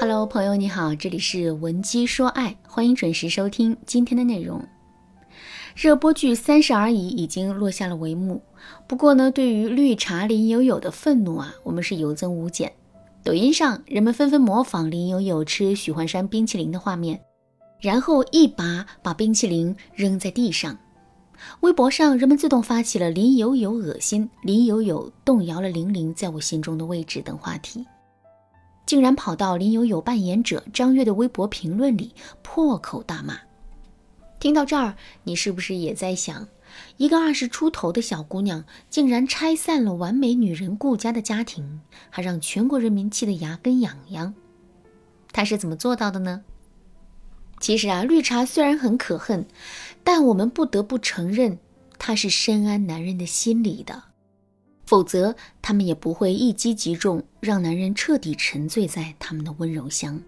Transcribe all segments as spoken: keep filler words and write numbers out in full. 哈喽朋友你好，这里是文姬说爱，欢迎准时收听今天的内容。热播剧《三十而已》已经落下了帷幕，不过呢，对于绿茶林有有的愤怒啊，我们是有增无减。抖音上人们纷纷模仿林有有吃许幻山冰淇淋的画面，然后一把把冰淇淋扔在地上。微博上人们自动发起了林有有恶心，林有有动摇了玲玲在我心中的位置等话题，竟然跑到林有有扮演者张悦的微博评论里破口大骂。听到这儿，你是不是也在想，一个二十出头的小姑娘竟然拆散了完美女人顾家的家庭，还让全国人民气得牙根痒痒，她是怎么做到的呢？其实啊，绿茶虽然很可恨，但我们不得不承认她是深谙男人的心理的，否则他们也不会一击即中，让男人彻底沉醉在他们的温柔乡。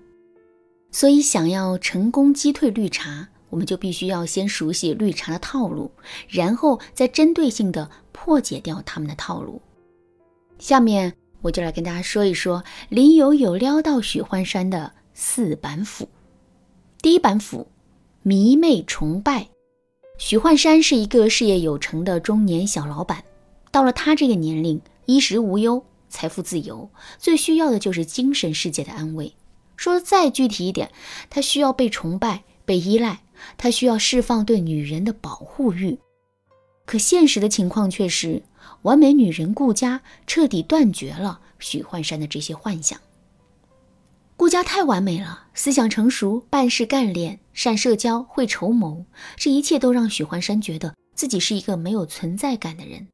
所以想要成功击退绿茶，我们就必须要先熟悉绿茶的套路，然后再针对性的破解掉他们的套路。下面我就来跟大家说一说林有有撩到许幻山的四板斧。第一板斧，迷妹崇拜。许幻山是一个事业有成的中年小老板，到了他这个年龄，衣食无忧，财富自由，最需要的就是精神世界的安慰。说再具体一点，他需要被崇拜、被依赖，他需要释放对女人的保护欲。可现实的情况却是，完美女人顾佳彻底断绝了许幻山的这些幻想。顾佳太完美了，思想成熟，办事干练，善社交，会筹谋，这一切都让许幻山觉得自己是一个没有存在感的人。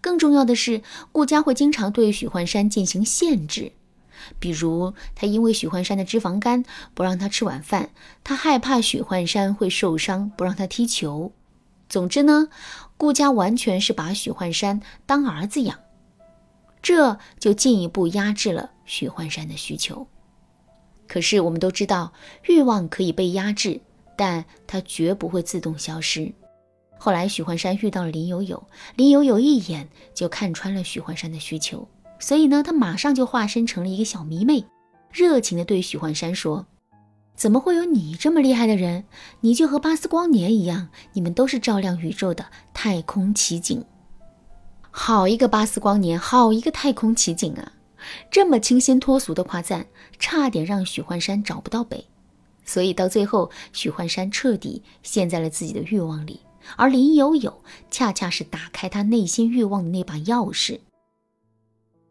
更重要的是，顾佳会经常对许幻山进行限制，比如他因为许幻山的脂肪肝不让他吃晚饭，他害怕许幻山会受伤不让他踢球。总之呢，顾佳完全是把许幻山当儿子养，这就进一步压制了许幻山的需求。可是我们都知道，欲望可以被压制，但它绝不会自动消失。后来许幻山遇到了林有有，林有有一眼就看穿了许幻山的需求，所以呢，他马上就化身成了一个小迷妹，热情地对许幻山说，怎么会有你这么厉害的人？你就和巴斯光年一样，你们都是照亮宇宙的太空奇景。好一个巴斯光年，好一个太空奇景啊！这么清新脱俗的夸赞，差点让许幻山找不到北。所以到最后，许幻山彻底陷在了自己的欲望里，而林有有恰恰是打开他内心欲望的那把钥匙。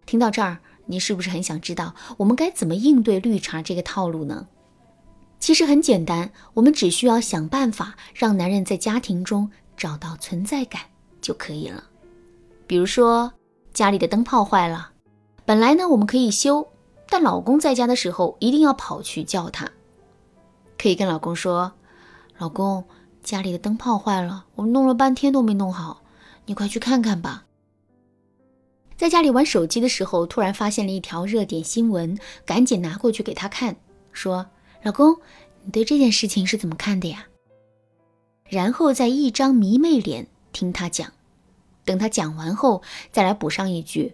听到这儿，你是不是很想知道我们该怎么应对绿茶这个套路呢？其实很简单，我们只需要想办法让男人在家庭中找到存在感就可以了。比如说，家里的灯泡坏了，本来呢我们可以修，但老公在家的时候一定要跑去叫他。可以跟老公说，老公，家里的灯泡坏了，我们弄了半天都没弄好，你快去看看吧。在家里玩手机的时候，突然发现了一条热点新闻，赶紧拿过去给他看，说，老公，你对这件事情是怎么看的呀？然后再一张迷妹脸听他讲，等他讲完后再来补上一句，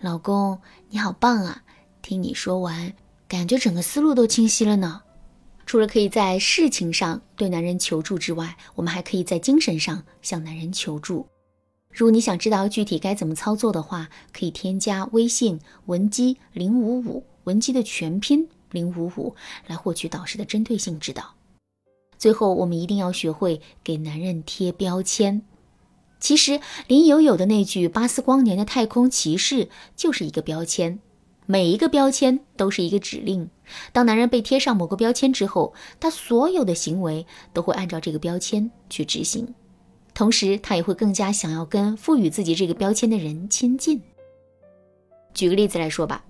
老公，你好棒啊，听你说完，感觉整个思路都清晰了呢。除了可以在事情上对男人求助之外，我们还可以在精神上向男人求助。如果你想知道具体该怎么操作的话，可以添加微信文姬零五五，文姬的全拼零五五，来获取导师的针对性指导。最后，我们一定要学会给男人贴标签。其实林有有的那句巴斯光年的太空骑士就是一个标签，每一个标签都是一个指令，当男人被贴上某个标签之后，他所有的行为都会按照这个标签去执行，同时他也会更加想要跟赋予自己这个标签的人亲近。举个例子来说吧，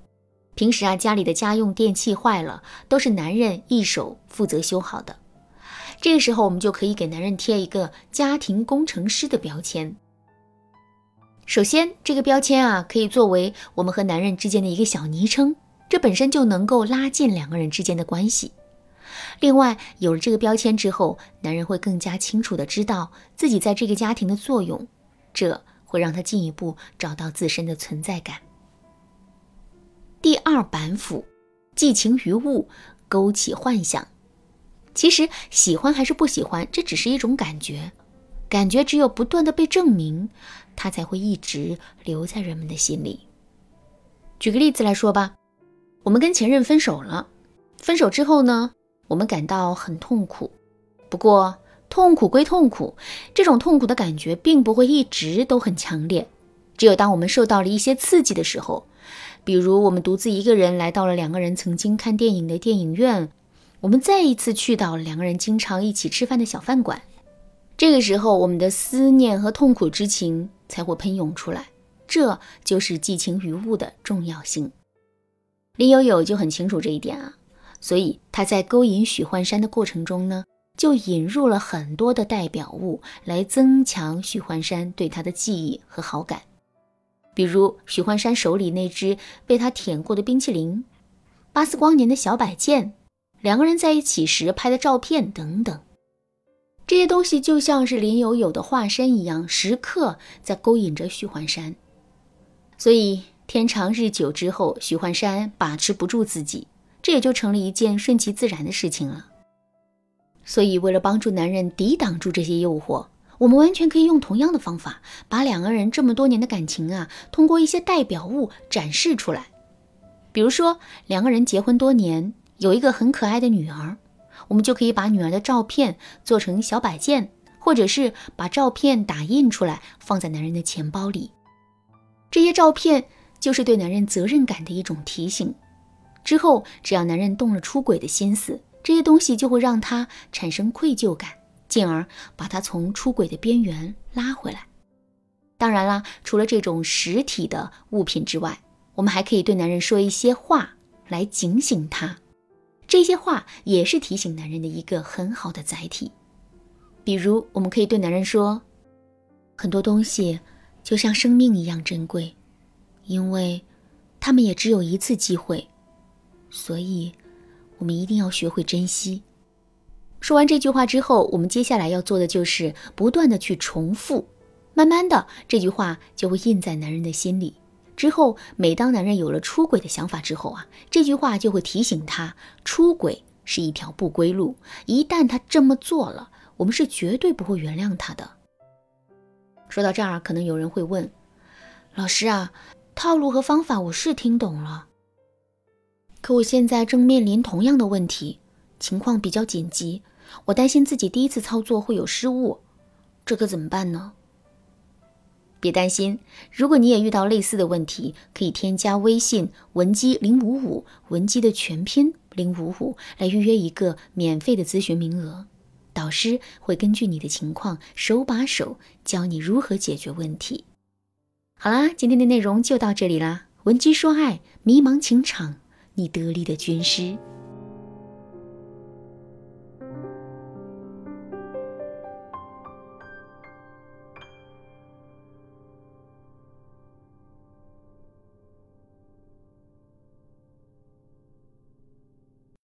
平时啊，家里的家用电器坏了，都是男人一手负责修好的，这个时候我们就可以给男人贴一个家庭工程师的标签。首先，这个标签啊，可以作为我们和男人之间的一个小昵称，这本身就能够拉近两个人之间的关系。另外，有了这个标签之后，男人会更加清楚地知道自己在这个家庭的作用，这会让他进一步找到自身的存在感。第二板斧，寄情于物，勾起幻想。其实喜欢还是不喜欢，这只是一种感觉，感觉只有不断的被证明，它才会一直留在人们的心里。举个例子来说吧，我们跟前任分手了，分手之后呢，我们感到很痛苦。不过痛苦归痛苦，这种痛苦的感觉并不会一直都很强烈，只有当我们受到了一些刺激的时候，比如我们独自一个人来到了两个人曾经看电影的电影院，我们再一次去到两个人经常一起吃饭的小饭馆，这个时候我们的思念和痛苦之情才会喷涌出来，这就是寄情于物的重要性。林有有就很清楚这一点啊，所以他在勾引许幻山的过程中呢，就引入了很多的代表物来增强许幻山对他的记忆和好感，比如许幻山手里那只被他舔过的冰淇淋，巴斯光年的小摆件，两个人在一起时拍的照片等等。这些东西就像是林有有的化身一样，时刻在勾引着许幻山。所以天长日久之后，许幻山把持不住自己，这也就成了一件顺其自然的事情了。所以为了帮助男人抵挡住这些诱惑，我们完全可以用同样的方法，把两个人这么多年的感情啊，通过一些代表物展示出来。比如说两个人结婚多年，有一个很可爱的女儿，我们就可以把女儿的照片做成小摆件，或者是把照片打印出来放在男人的钱包里。这些照片就是对男人责任感的一种提醒，之后只要男人动了出轨的心思，这些东西就会让他产生愧疚感，进而把他从出轨的边缘拉回来。当然啦，除了这种实体的物品之外，我们还可以对男人说一些话来警醒他，这些话也是提醒男人的一个很好的载体。比如我们可以对男人说，很多东西就像生命一样珍贵，因为他们也只有一次机会，所以我们一定要学会珍惜。说完这句话之后，我们接下来要做的就是不断的去重复，慢慢的这句话就会印在男人的心里。之后每当男人有了出轨的想法之后啊，这句话就会提醒他，出轨是一条不归路，一旦他这么做了，我们是绝对不会原谅他的。说到这儿，可能有人会问，老师啊，套路和方法我是听懂了，可我现在正面临同样的问题，情况比较紧急，我担心自己第一次操作会有失误，这可怎么办呢？别担心，如果你也遇到类似的问题，可以添加微信文姬零五五，文姬的全拼零五五，来预约一个免费的咨询名额，导师会根据你的情况手把手教你如何解决问题。好啦，今天的内容就到这里啦，文姬说爱，迷茫情场，你得力的军师。